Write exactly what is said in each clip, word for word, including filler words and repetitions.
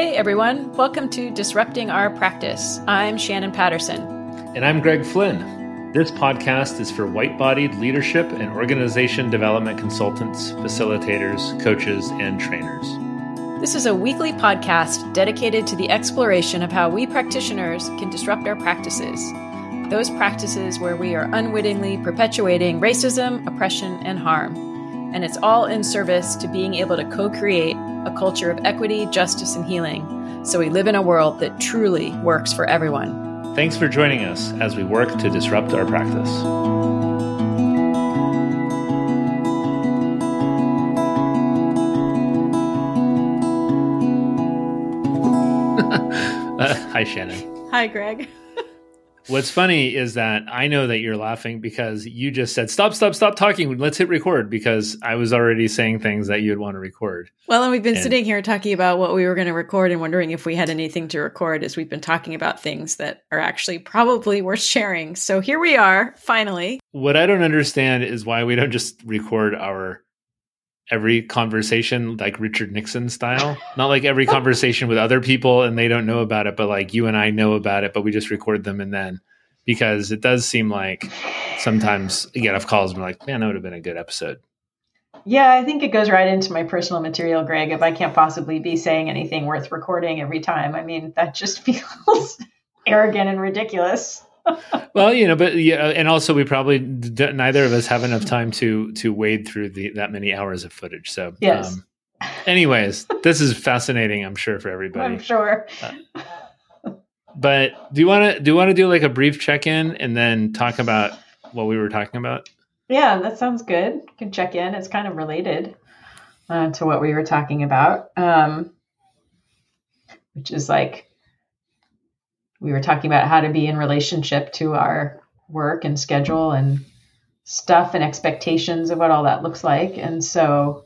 Hey everyone, welcome to Disrupting Our Practice. I'm Shannon Patterson. And I'm Greg Flynn. This podcast is for white-bodied leadership and organization development consultants, facilitators, coaches, and trainers. This is a weekly podcast dedicated to the exploration of how we practitioners can disrupt our practices, those practices where we are unwittingly perpetuating racism, oppression, and harm. And it's all in service to being able to co-create a culture of equity, justice, and healing, so we live in a world that truly works for everyone. Thanks for joining us as we work to disrupt our practice. uh, hi, Shannon. Hi, Greg. What's funny is that I know that you're laughing because you just said, stop, stop, stop talking. Let's hit record, because I was already saying things that you'd want to record. Well, and we've been and, sitting here talking about what we were going to record and wondering if we had anything to record, as we've been talking about things that are actually probably worth sharing. So here we are, finally. What I don't understand is why we don't just record our every conversation, like Richard Nixon style, not like every conversation with other people and they don't know about it, but like you and I know about it, but we just record them. And then, because it does seem like sometimes you get off calls and I'm like, man, that would have been a good episode. Yeah. I think it goes right into my personal material, Greg, if I can't possibly be saying anything worth recording every time. I mean, that just feels arrogant and ridiculous. Well, you know, but yeah, and also we probably d- neither of us have enough time to to wade through the that many hours of footage. So, yes. Um, anyways, this is fascinating, I'm sure, for everybody. I'm sure. Uh, but do you want to do you want to do like a brief check-in and then talk about what we were talking about? Yeah, that sounds good. You can check in. It's kind of related uh, to what we were talking about, um, which is like. We were talking about how to be in relationship to our work and schedule and stuff and expectations of what all that looks like. And so,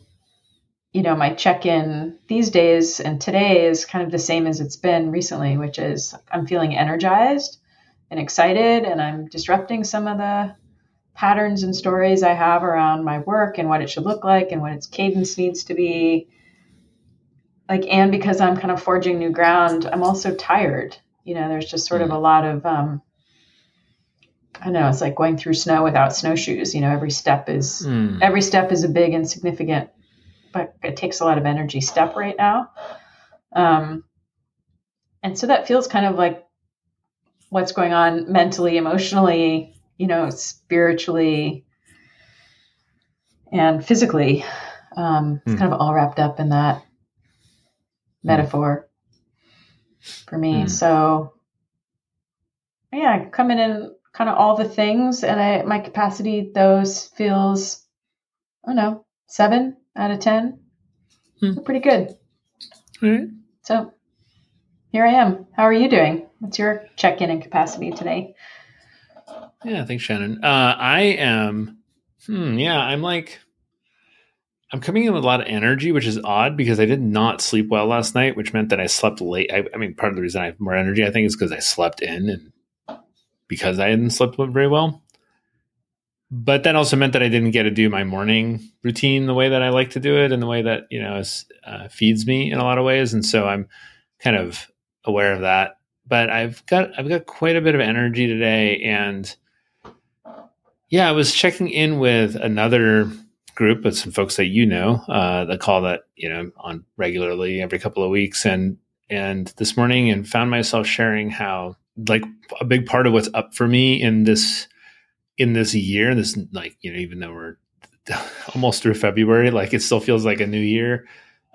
you know, my check-in these days and today is kind of the same as it's been recently, which is I'm feeling energized and excited, and I'm disrupting some of the patterns and stories I have around my work and what it should look like and what its cadence needs to be. Like, and because I'm kind of forging new ground, I'm also tired. You know, there's just sort of a lot of, um, I don't know, it's like going through snow without snowshoes. You know, every step is, mm. every step is a big and significant, but it takes a lot of energy step right now. Um, and so that feels kind of like what's going on mentally, emotionally, you know, spiritually and physically. Um, it's mm. kind of all wrapped up in that mm. metaphor. For me. Mm. So yeah, coming in kind of all the things, and I, my capacity, those feels, I don't know, seven out of ten. Mm. So pretty good. Mm. So here I am. How are you doing? What's your check-in and capacity today? Yeah. Thanks, Shannon. Uh, I am. Hmm, yeah. I'm like, I'm coming in with a lot of energy, which is odd because I did not sleep well last night, which meant that I slept late. I, I mean, part of the reason I have more energy, I think, is because I slept in, and because I hadn't slept very well. But that also meant that I didn't get to do my morning routine the way that I like to do it, and the way that, you know, is, uh, feeds me in a lot of ways. And so I'm kind of aware of that. But I've got I've got quite a bit of energy today, and yeah, I was checking in with another group, but some folks that, you know, uh, the call that, you know, on regularly every couple of weeks. And, and this morning, and found myself sharing how, like, a big part of what's up for me in this, in this year, this, like, you know, even though we're almost through February, like, it still feels like a new year,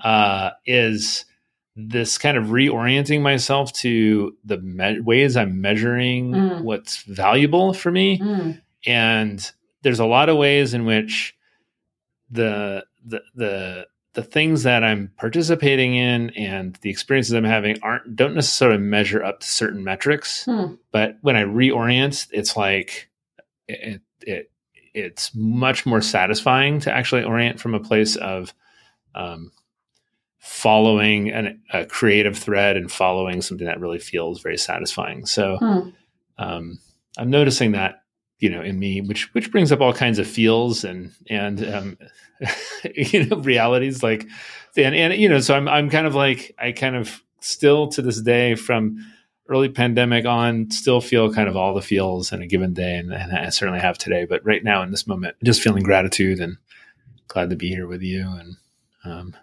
uh, is this kind of reorienting myself to the me- ways I'm measuring mm. what's valuable for me. Mm. And there's a lot of ways in which The, the the the things that I'm participating in and the experiences I'm having aren't don't necessarily measure up to certain metrics. Hmm. But when I reorient, it's like it it it's much more satisfying to actually orient from a place of um, following an, a creative thread and following something that really feels very satisfying. So hmm. um, I'm noticing that, you know, in me, which, which brings up all kinds of feels and, and, um, you know, realities, like, and, and, you know, so I'm, I'm kind of like, I kind of still to this day from early pandemic on, still feel kind of all the feels in a given day. And, and I certainly have today, but right now in this moment, just feeling gratitude and glad to be here with you and um,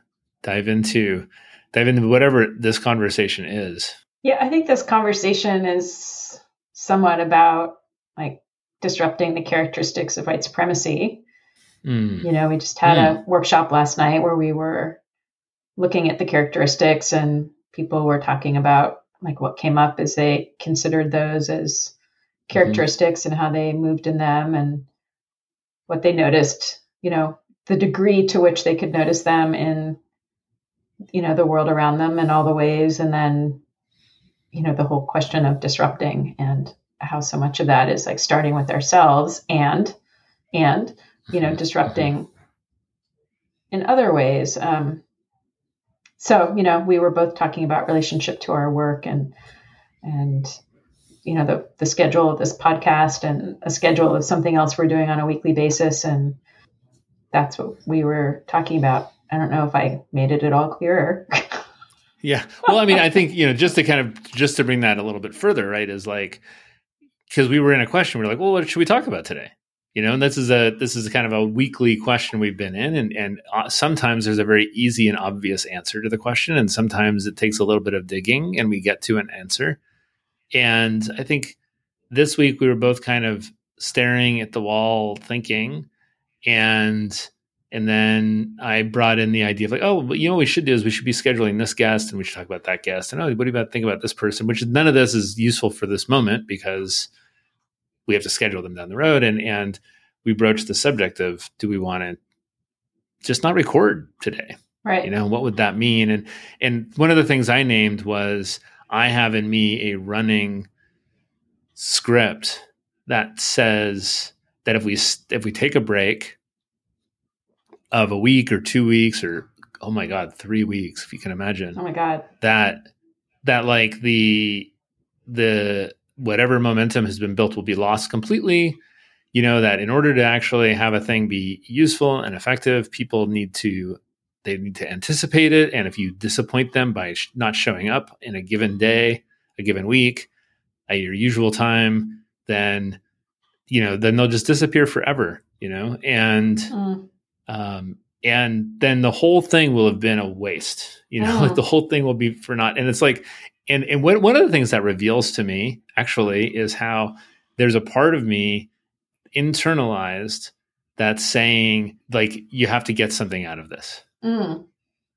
dive into, dive into whatever this conversation is. Yeah. I think this conversation is somewhat about like disrupting the characteristics of white supremacy. Mm. You know, we just had mm. a workshop last night where we were looking at the characteristics and people were talking about like what came up as they considered those as characteristics mm-hmm. and how they moved in them and what they noticed, you know, the degree to which they could notice them in, you know, the world around them in all the ways. And then, you know, the whole question of disrupting and how so much of that is like starting with ourselves and, and, you know, disrupting in other ways. Um, So, you know, we were both talking about relationship to our work and, and, you know, the, the schedule of this podcast and a schedule of something else we're doing on a weekly basis. And that's what we were talking about. I don't know if I made it at all clearer. Yeah. Well, I mean, I think, you know, just to kind of, just to bring that a little bit further, right, is like, because we were in a question, we're like, well, what should we talk about today? You know, and this is a this is kind of a weekly question we've been in, and and uh, sometimes there's a very easy and obvious answer to the question, and sometimes it takes a little bit of digging, and we get to an answer. And I think this week we were both kind of staring at the wall, thinking, and and then I brought in the idea of like, oh, but you know, what we should do is we should be scheduling this guest, and we should talk about that guest, and oh, what do you think about this person? Which none of this is useful for this moment because we have to schedule them down the road. And, and we broached the subject of, do we want to just not record today? Right. You know, what would that mean? And, and one of the things I named was I have in me a running script that says that if we, if we take a break of a week or two weeks or, oh my God, three weeks, if you can imagine, oh my God, that, that like the, the, whatever momentum has been built will be lost completely. You know, that in order to actually have a thing be useful and effective, people need to, they need to anticipate it. And if you disappoint them by sh- not showing up in a given day, a given week, at your usual time, then, you know, then they'll just disappear forever, you know? And, mm. um, and then the whole thing will have been a waste, you know, oh. like the whole thing will be for naught. And it's like, And and what, one of the things that reveals to me, actually, is how there's a part of me internalized that's saying, like, you have to get something out of this. Mm.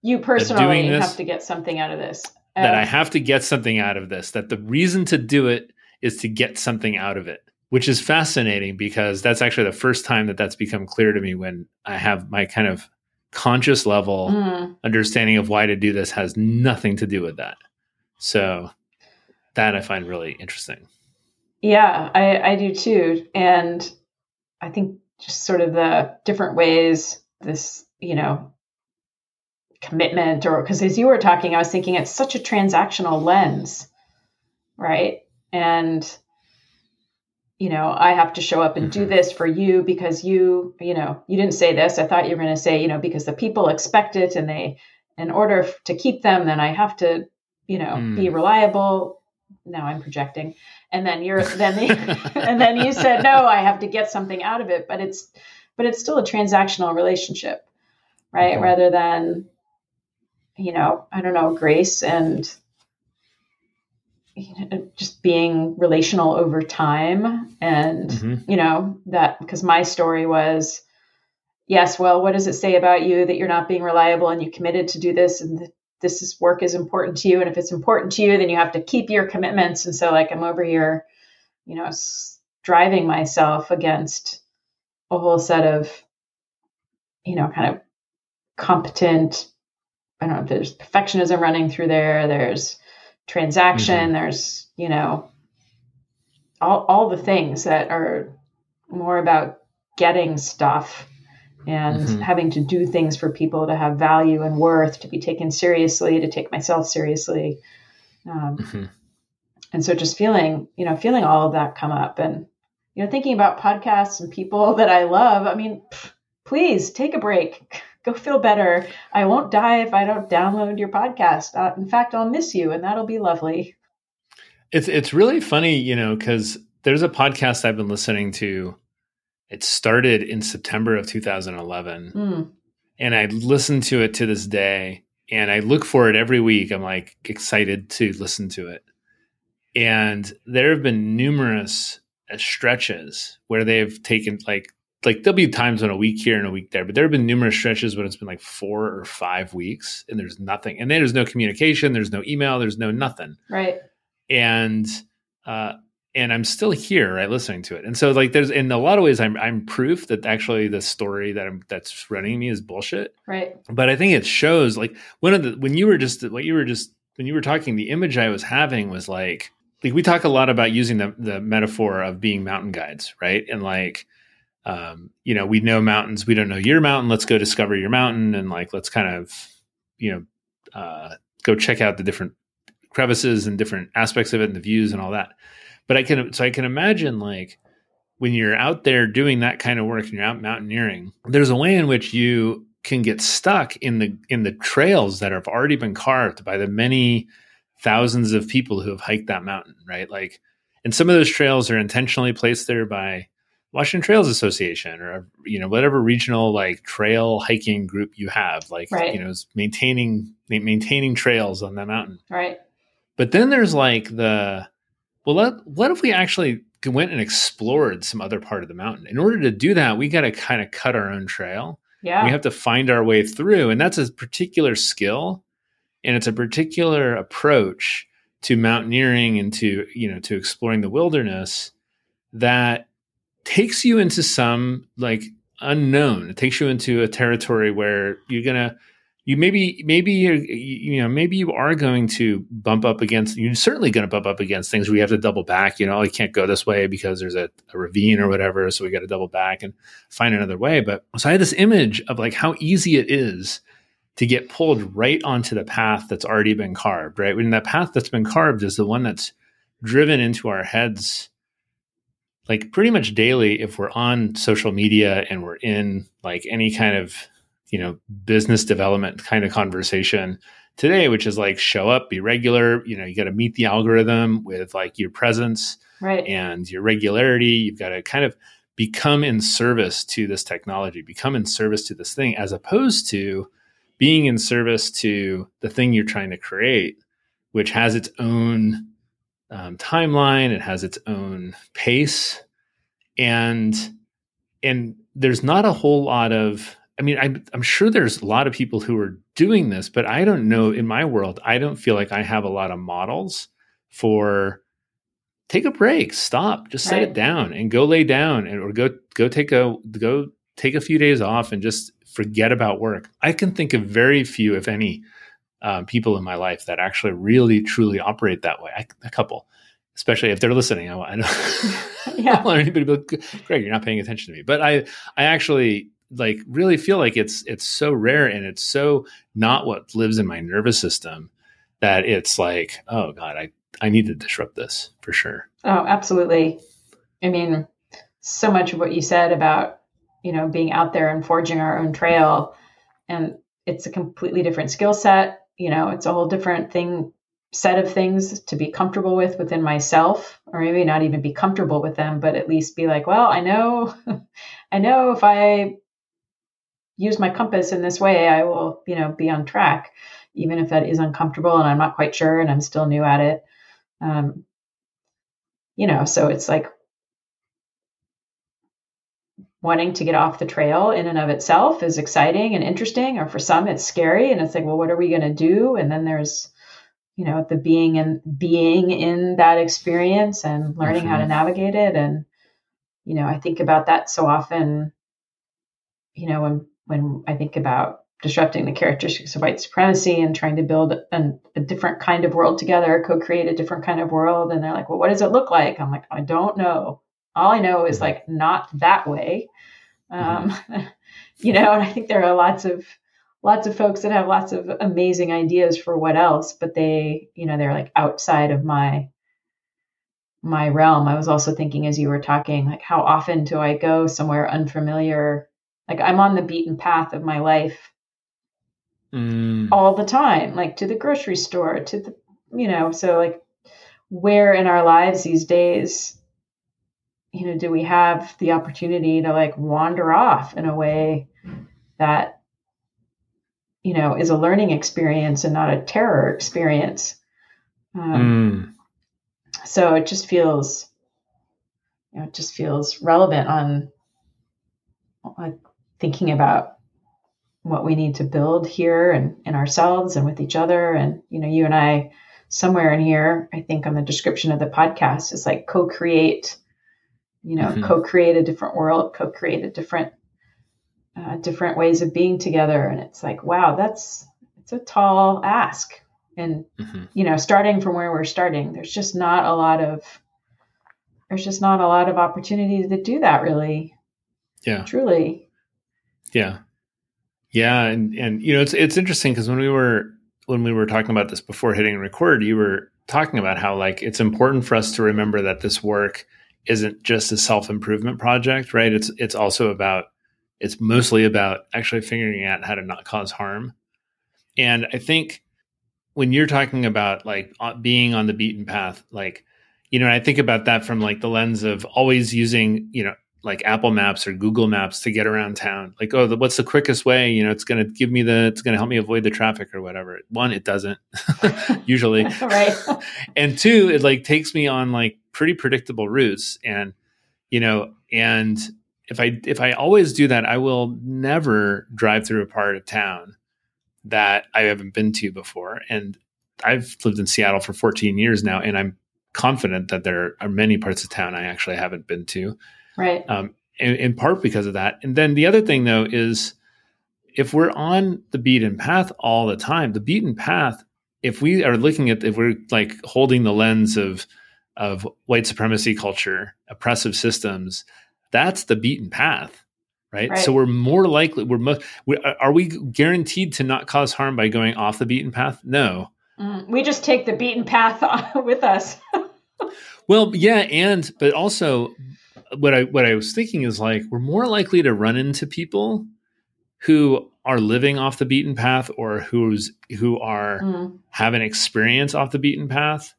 You personally this, have to get something out of this. Uh, that I have to get something out of this. That the reason to do it is to get something out of it, which is fascinating because that's actually the first time that that's become clear to me when I have my kind of conscious level mm. understanding of why to do this has nothing to do with that. So that I find really interesting. Yeah, I, I do too. And I think just sort of the different ways this, you know, commitment or because as you were talking, I was thinking it's such a transactional lens, right? And, you know, I have to show up and mm-hmm. do this for you because you, you know, you didn't say this. I thought you were going to say, you know, because the people expect it and they, in order to keep them, then I have to, you know, mm. be reliable. Now I'm projecting. And then you're, then they, and then you said, no, I have to get something out of it, but it's, but it's still a transactional relationship, right? Okay. Rather than, you know, I don't know, grace and you know, just being relational over time. And, mm-hmm. you know, that, because my story was, yes, well, what does it say about you that you're not being reliable and you committed to do this and the, this is work is important to you. And if it's important to you, then you have to keep your commitments. And so like I'm over here, you know, driving myself against a whole set of, you know, kind of competent, I don't know if there's perfectionism running through there. There's transaction, mm-hmm. there's, you know, all, all the things that are more about getting stuff and mm-hmm. having to do things for people to have value and worth, to be taken seriously, to take myself seriously. Um, mm-hmm. And so just feeling, you know, feeling all of that come up and, you know, thinking about podcasts and people that I love. I mean, pff, please take a break. go feel better. I won't die if I don't download your podcast. Uh, in fact, I'll miss you, and that'll be lovely. It's it's really funny, you know, because there's a podcast I've been listening to. It started in September of two thousand eleven, mm. and I listen to it to this day, and I look for it every week. I'm like excited to listen to it. And there have been numerous stretches where they've taken like, like there'll be times on a week here and a week there, but there have been numerous stretches when it's been like four or five weeks and there's nothing. And then there's no communication, there's no email, there's no nothing. Right. And, uh, and I'm still here, right, listening to it. And so like there's, in a lot of ways, I'm, I'm proof that actually the story that I'm, that's running me is bullshit. Right. But I think it shows like one of the, when you were just, what you were just, when you were talking, the image I was having was like, like we talk a lot about using the, the metaphor of being mountain guides, right? And like, um, you know, we know mountains, we don't know your mountain. Let's go discover your mountain. And like, let's kind of, you know, uh, go check out the different crevices and different aspects of it and the views and all that. But I can, so I can imagine like when you're out there doing that kind of work and you're out mountaineering, there's a way in which you can get stuck in the, in the trails that have already been carved by the many thousands of people who have hiked that mountain, right? Like, and some of those trails are intentionally placed there by Washington Trails Association or, you know, whatever regional like trail hiking group you have, like, right. you know, maintaining, maintaining trails on that mountain. Right. But then there's like the, well, let, what if we actually went and explored some other part of the mountain? In order to do that, we got to kind of cut our own trail. Yeah. We have to find our way through. And that's a particular skill. And it's a particular approach to mountaineering and to, you know, to exploring the wilderness that takes you into some like unknown. It takes you into a territory where you're going to, you maybe, maybe, you're, you know, maybe you are going to bump up against, you're certainly going to bump up against things where you have to double back, you know, you can't go this way because there's a, a ravine or whatever. So we got to double back and find another way. But so I had this image of like how easy it is to get pulled right onto the path that's already been carved, right? When that path that's been carved is the one that's driven into our heads, like pretty much daily, if we're on social media and we're in like any kind of, you know, business development kind of conversation today, which is like, show up, be regular, you know, you got to meet the algorithm with like your presence right. and your regularity. You've got to kind of become in service to this technology, become in service to this thing, as opposed to being in service to the thing you're trying to create, which has its own um, timeline, it has its own pace. And, and there's not a whole lot of, I mean, I'm, I'm sure there's a lot of people who are doing this, but I don't know, in my world, I don't feel like I have a lot of models for take a break, stop, just set right. it down and go lay down and or go, go take a, go take a few days off and just forget about work. I can think of very few, if any, um, people in my life that actually really, truly operate that way. I, a couple, especially if they're listening. I, I, don't, yeah. I don't want anybody to be like, Greg, you're not paying attention to me. But I, I actually like really feel like it's, it's so rare and it's so not what lives in my nervous system that it's like, oh God, I, I need to disrupt this for sure. Oh, absolutely. I mean, so much of what you said about, you know, being out there and forging our own trail. And it's a completely different skill set. You know, it's a whole different thing, set of things to be comfortable with within myself, or maybe not even be comfortable with them, but at least be like, well, I know, I know if I use my compass in this way, I will, you know, be on track, even if that is uncomfortable and I'm not quite sure and I'm still new at it. Um, you know, so it's like, wanting to get off the trail in and of itself is exciting and interesting, or for some it's scary and it's like, well, what are we going to do? And then there's, you know, the being and being in that experience and learning mm-hmm. how to navigate it. And, you know, I think about that so often, you know, when, when I think about disrupting the characteristics of white supremacy and trying to build an, a different kind of world together, co-create a different kind of world. And they're like, well, what does it look like? I'm like, I don't know. All I know is like, not that way. Um, mm-hmm. You know, and I think there are lots of, lots of folks that have lots of amazing ideas for what else, but they, you know, they're like outside of my, my realm. I was also thinking as you were talking, like how often do I go somewhere unfamiliar Like I'm on the beaten path of my life mm. all the time, like to the grocery store, to the, you know, so like where in our lives these days, you know, do we have the opportunity to like wander off in a way that, you know, is a learning experience and not a terror experience? Um, mm. So it just feels, you know, it just feels relevant on like thinking about what we need to build here and in ourselves and with each other. And, you know, you and I somewhere in here, I think on the description of the podcast is like co-create, you know, mm-hmm. co-create a different world, co-create a different, uh, different ways of being together. And it's like, wow, that's, it's a tall ask. And, mm-hmm. you know, starting from where we're starting, there's just not a lot of, there's just not a lot of opportunity to do that really. Yeah. Truly. Yeah. Yeah. And, and, you know, it's, it's interesting because when we were, when we were talking about this before hitting record, you were talking about how like, it's important for us to remember that this work isn't just a self-improvement project, right? It's, it's also about, it's mostly about actually figuring out how to not cause harm. And I think when you're talking about like being on the beaten path, like, you know, and I think about that from like the lens of always using, you know, like Apple Maps or Google Maps to get around town. Like, oh, the, what's the quickest way? You know, it's going to give me the, it's going to help me avoid the traffic or whatever. One, it doesn't usually. Right. And two, it like takes me on like pretty predictable routes. And, you know, and if I, if I always do that, I will never drive through a part of town that I haven't been to before. And I've lived in Seattle for fourteen years now. And I'm confident that there are many parts of town I actually haven't been to. Right. Um, in, in part because of that. And then the other thing, though, is if we're on the beaten path all the time, the beaten path, if we are looking at, if we're like holding the lens of of white supremacy culture, oppressive systems, that's the beaten path, right? Right. So we're more likely, we're most, we, are we guaranteed to not cause harm by going off the beaten path? No. Mm, we just take the beaten path with us. Well, yeah, and, but also... What I what I was thinking is like we're more likely to run into people who are living off the beaten path or who's who are mm. have an experience off the beaten path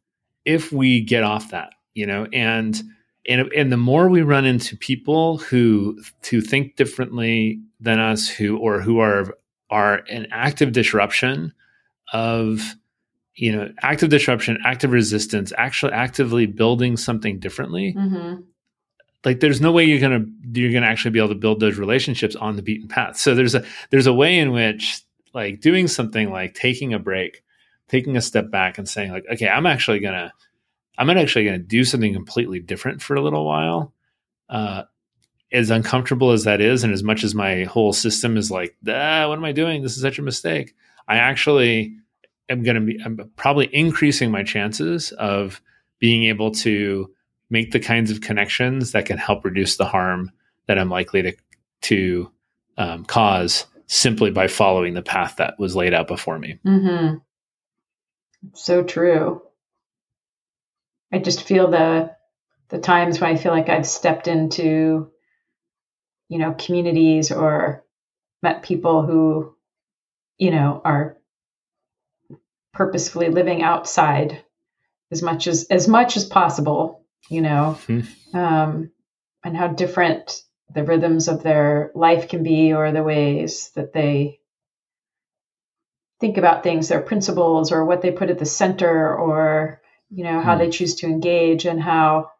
if we get off that, you know, and and and the more we run into people who who think differently than us, who or who are are an active disruption of, you know, active disruption, active resistance, actually actively building something differently. Mm-hmm. Like there's no way you're gonna you're gonna actually be able to build those relationships on the beaten path. So there's a there's a way in which like doing something like taking a break, taking a step back, and saying like, okay, I'm actually gonna I'm actually gonna do something completely different for a little while. Uh, as uncomfortable as that is, and as much as my whole system is like, ah, what am I doing? This is such a mistake. I actually am gonna be I'm probably increasing my chances of being able to make the kinds of connections that can help reduce the harm that I'm likely to to um, cause simply by following the path that was laid out before me. Mm-hmm. So true. I just feel the the times when I feel like I've stepped into, you know, communities or met people who, you know, are purposefully living outside as much as as much as possible. You know, mm-hmm. um, and how different the rhythms of their life can be, or the ways that they think about things, their principles, or what they put at the center, or, you know, how mm. they choose to engage, and how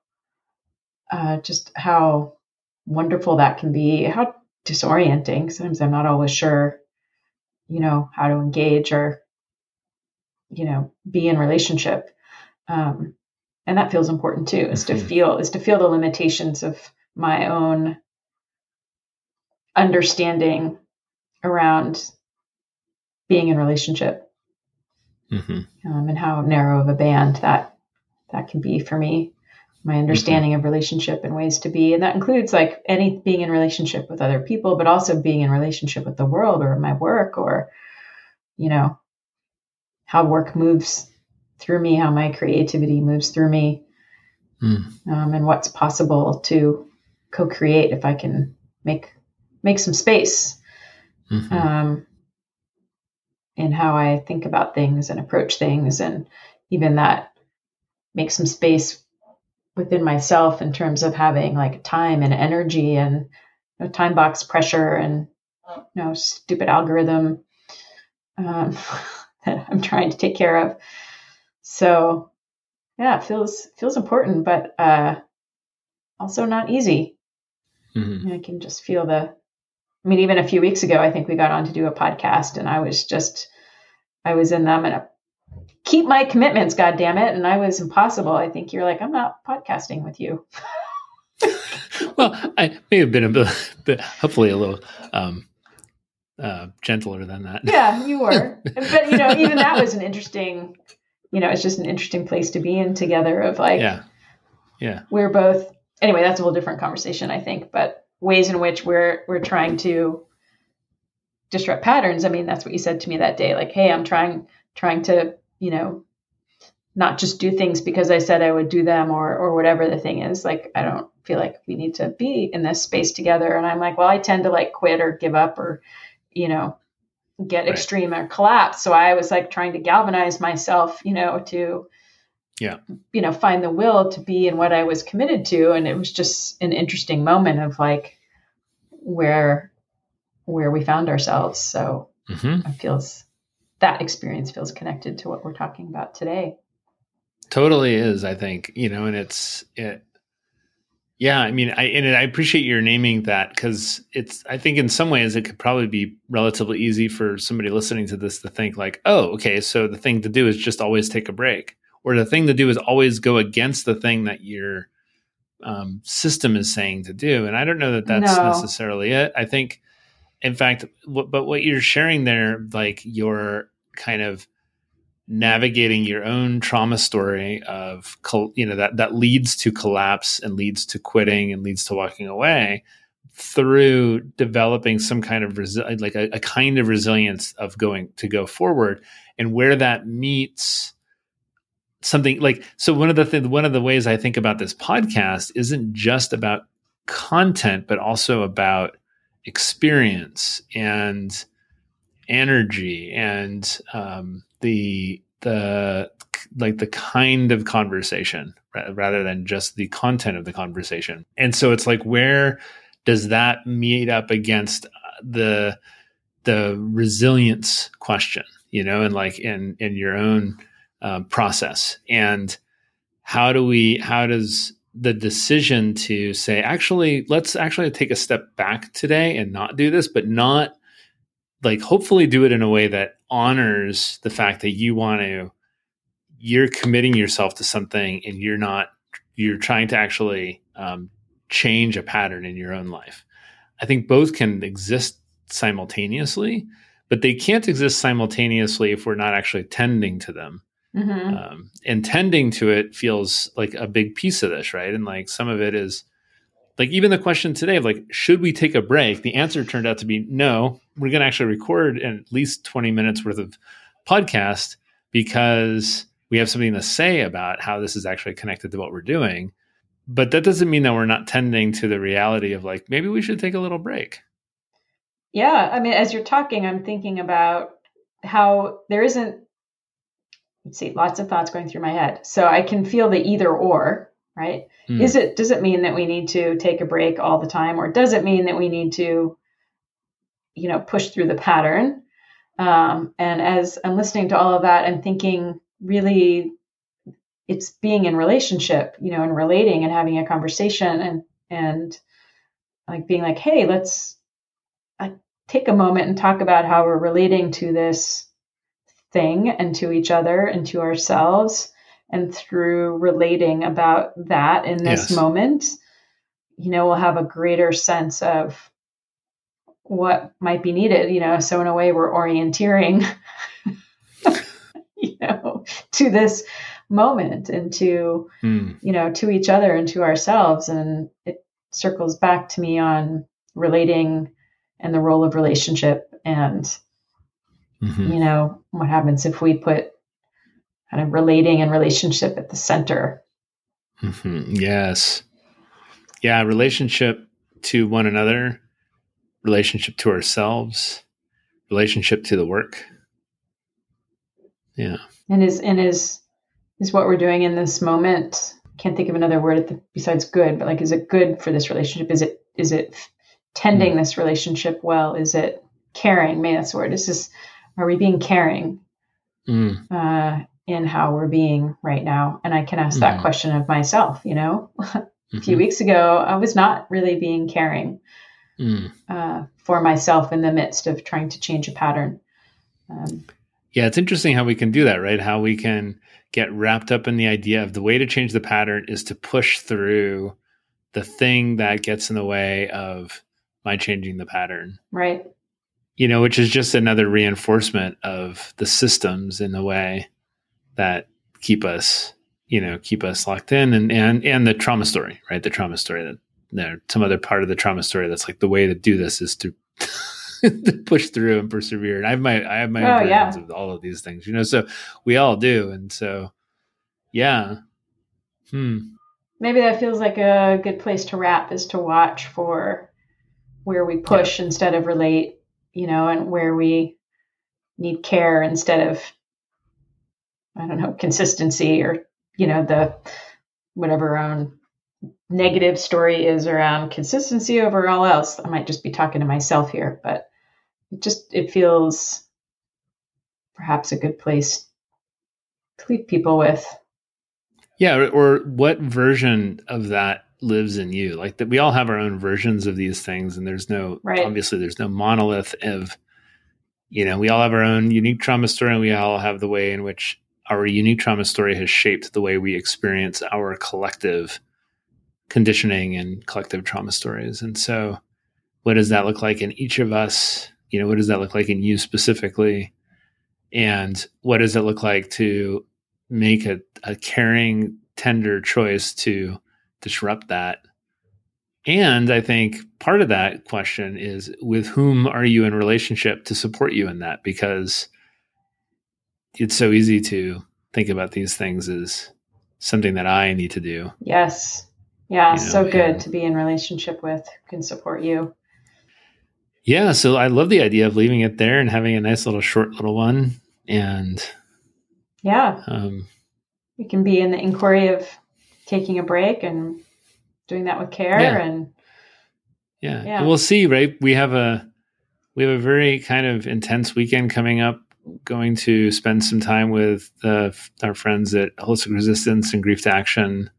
uh, just how wonderful that can be, how disorienting. Sometimes I'm not always sure, you know, how to engage or, you know, be in relationship. Um, And that feels important too, is mm-hmm. to feel, is to feel the limitations of my own understanding around being in relationship, mm-hmm. um, and how narrow of a band that, that can be for me, my understanding mm-hmm. of relationship and ways to be. And that includes like any being in relationship with other people, but also being in relationship with the world or my work or, you know, how work moves through me, how my creativity moves through me, mm. um, and what's possible to co-create if I can make make some space mm-hmm. um, in how I think about things and approach things. And even that, make some space within myself in terms of having like time and energy and you know, time box pressure and you know, stupid algorithm um, that I'm trying to take care of. So yeah, it feels, feels important, but uh, also not easy. Mm-hmm. I can just feel the, I mean, even a few weeks ago, I think we got on to do a podcast and I was just, I was in them and a keep my commitments, God damn it. And I was impossible. I think you're like, I'm not podcasting with you. Well, I may have been a bit, but hopefully a little um, uh, gentler than that. Yeah, you were. But, you know, even that was an interesting, you know, it's just an interesting place to be in together of like, yeah, yeah, we're both, anyway, that's a whole different conversation, I think, but ways in which we're, we're trying to disrupt patterns. I mean, that's what you said to me that day. Like, hey, I'm trying, trying to, you know, not just do things because I said I would do them or, or whatever the thing is. Like, I don't feel like we need to be in this space together. And I'm like, well, I tend to like quit or give up or, you know, get right. extreme or collapse. So I was like trying to galvanize myself, you know, to, yeah, you know, find the will to be in what I was committed to. And it was just an interesting moment of like where, where we found ourselves. So mm-hmm. it feels, that experience feels connected to what we're talking about today. Totally is, I think, you know, and it's, it, yeah, I mean, I, and I appreciate your naming that because it's, I think in some ways it could probably be relatively easy for somebody listening to this to think like, oh, okay, so the thing to do is just always take a break, or the thing to do is always go against the thing that your um, system is saying to do. And I don't know that that's no. necessarily it. I think, in fact, w- but what you're sharing there, like your kind of navigating your own trauma story of, you know, that, that leads to collapse and leads to quitting and leads to walking away through developing some kind of resi- like a, a kind of resilience of going to go forward, and where that meets something like, so one of the things, one of the ways I think about this podcast isn't just about content, but also about experience and energy and, um, the, the, like the kind of conversation ra- rather than just the content of the conversation. And so it's like, where does that meet up against the, the resilience question, you know, and like in, in your own um, process, and how do we, how does the decision to say, actually, let's actually take a step back today and not do this, but not like, hopefully do it in a way that honors the fact that you want to, you're committing yourself to something and you're not, you're trying to actually um, change a pattern in your own life. I think both can exist simultaneously, but they can't exist simultaneously if we're not actually tending to them. Mm-hmm. Um, and tending to it feels like a big piece of this, right? And like some of it is, like even the question today of like, should we take a break? The answer turned out to be no, we're going to actually record at least twenty minutes worth of podcast because we have something to say about how this is actually connected to what we're doing. But that doesn't mean that we're not tending to the reality of like, maybe we should take a little break. Yeah. I mean, as you're talking, I'm thinking about how there isn't, let's see, lots of thoughts going through my head. So I can feel the either or. Right? Mm. Is it, does it mean that we need to take a break all the time? Or does it mean that we need to, you know, push through the pattern? Um, and as I'm listening to all of that, I'm thinking really it's being in relationship, you know, and relating and having a conversation and, and like being like, hey, let's like, take a moment and talk about how we're relating to this thing and to each other and to ourselves. And through relating about that in this yes. moment, you know, we'll have a greater sense of what might be needed, you know, so in a way we're orienteering, you know, to this moment and to, mm. you know, to each other and to ourselves. And it circles back to me on relating and the role of relationship and, mm-hmm. you know, what happens if we put kind of relating and relationship at the center. Mm-hmm. Yes. Yeah. Relationship to one another relationship to ourselves, relationship to the work. Yeah. And is, and is, is what we're doing in this moment, can't think of another word at the, besides good, but like, is it good for this relationship? Is it, is it tending mm. this relationship well? Is it caring? Man, that's the word. It's just, are we being caring mm. uh, in how we're being right now? And I can ask mm. that question of myself, you know, a few mm-hmm. weeks ago, I was not really being caring mm. uh, for myself in the midst of trying to change a pattern. Um, yeah, it's interesting how we can do that, right? How we can get wrapped up in the idea of the way to change the pattern is to push through the thing that gets in the way of my changing the pattern. Right. You know, which is just another reinforcement of the systems in the way that keep us, you know, keep us locked in, and, and, and the trauma story, right? The trauma story that there, some other part of the trauma story. That's like the way to do this is to, to push through and persevere. And I have my, I have my own oh, versions yeah. of all of these things, you know, so we all do. And so, yeah. Hmm. Maybe that feels like a good place to wrap, is to watch for where we push yeah. instead of relate, you know, and where we need care instead of, I don't know, consistency, or, you know, the, whatever our own negative story is around consistency over all else. I might just be talking to myself here, but it just, it feels perhaps a good place to leave people with. Yeah. Or, or what version of that lives in you? Like, that we all have our own versions of these things, and there's no, right. obviously there's no monolith of, you know, we all have our own unique trauma story, and we all have the way in which our unique trauma story has shaped the way we experience our collective conditioning and collective trauma stories. And so what does that look like in each of us? You know, what does that look like in you specifically? And what does it look like to make a, a caring, tender choice to disrupt that? And I think part of that question is, with whom are you in relationship to support you in that? Because it's so easy to think about these things as something that I need to do. Yes. Yeah. You know, so good and, to be in relationship with who can support you. Yeah. So I love the idea of leaving it there and having a nice little short little one. And yeah, um, we can be in the inquiry of taking a break and doing that with care. Yeah. And yeah, yeah. And we'll see, right? We have a, we have a very kind of intense weekend coming up. Going to spend some time with uh, our friends at Holistic Resistance and Grief to Action,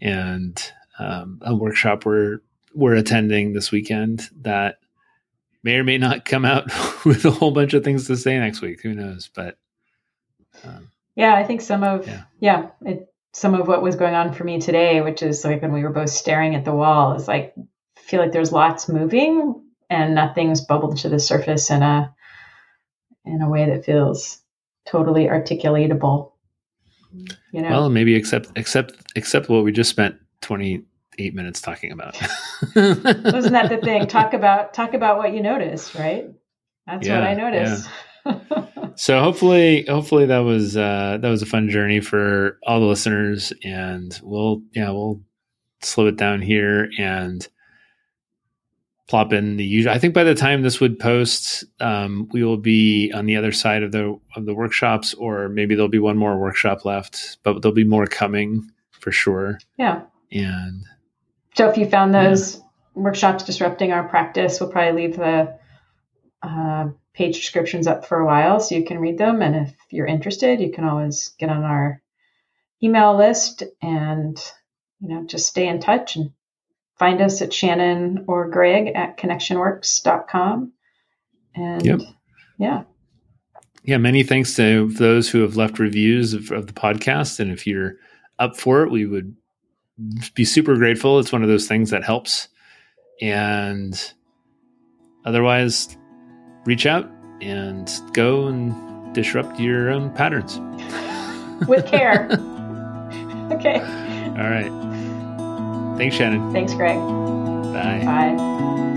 and um, a workshop we're we're attending this weekend that may or may not come out with a whole bunch of things to say next week. Who knows? But um, yeah, I think some of yeah, yeah it, some of what was going on for me today, which is like when we were both staring at the wall, is like, I feel like there's lots moving and nothing's bubbled to the surface in a in a way that feels totally articulatable, you know? Well, maybe except, except, except what we just spent twenty-eight minutes talking about. Wasn't that the thing? Talk about, talk about what you noticed, right? That's yeah, what I noticed. Yeah. So hopefully, hopefully that was, uh, that was a fun journey for all the listeners, and we'll, yeah, we'll slow it down here and plop in the usual. I think by the time this would post, um, we will be on the other side of the of the workshops, or maybe there'll be one more workshop left, but there'll be more coming for sure. Yeah. And so if you found those yeah. workshops disrupting our practice, we'll probably leave the uh, page descriptions up for a while so you can read them. And if you're interested, you can always get on our email list and, you know, just stay in touch and find us at Shannon or Greg at connection works dot com. And yep. yeah. Yeah. Many thanks to those who have left reviews of, of the podcast. And if you're up for it, we would be super grateful. It's one of those things that helps. And otherwise, reach out and go and disrupt your own patterns. With care. Okay. All right. Thanks, Shannon. Thanks, Greg. Bye. Bye.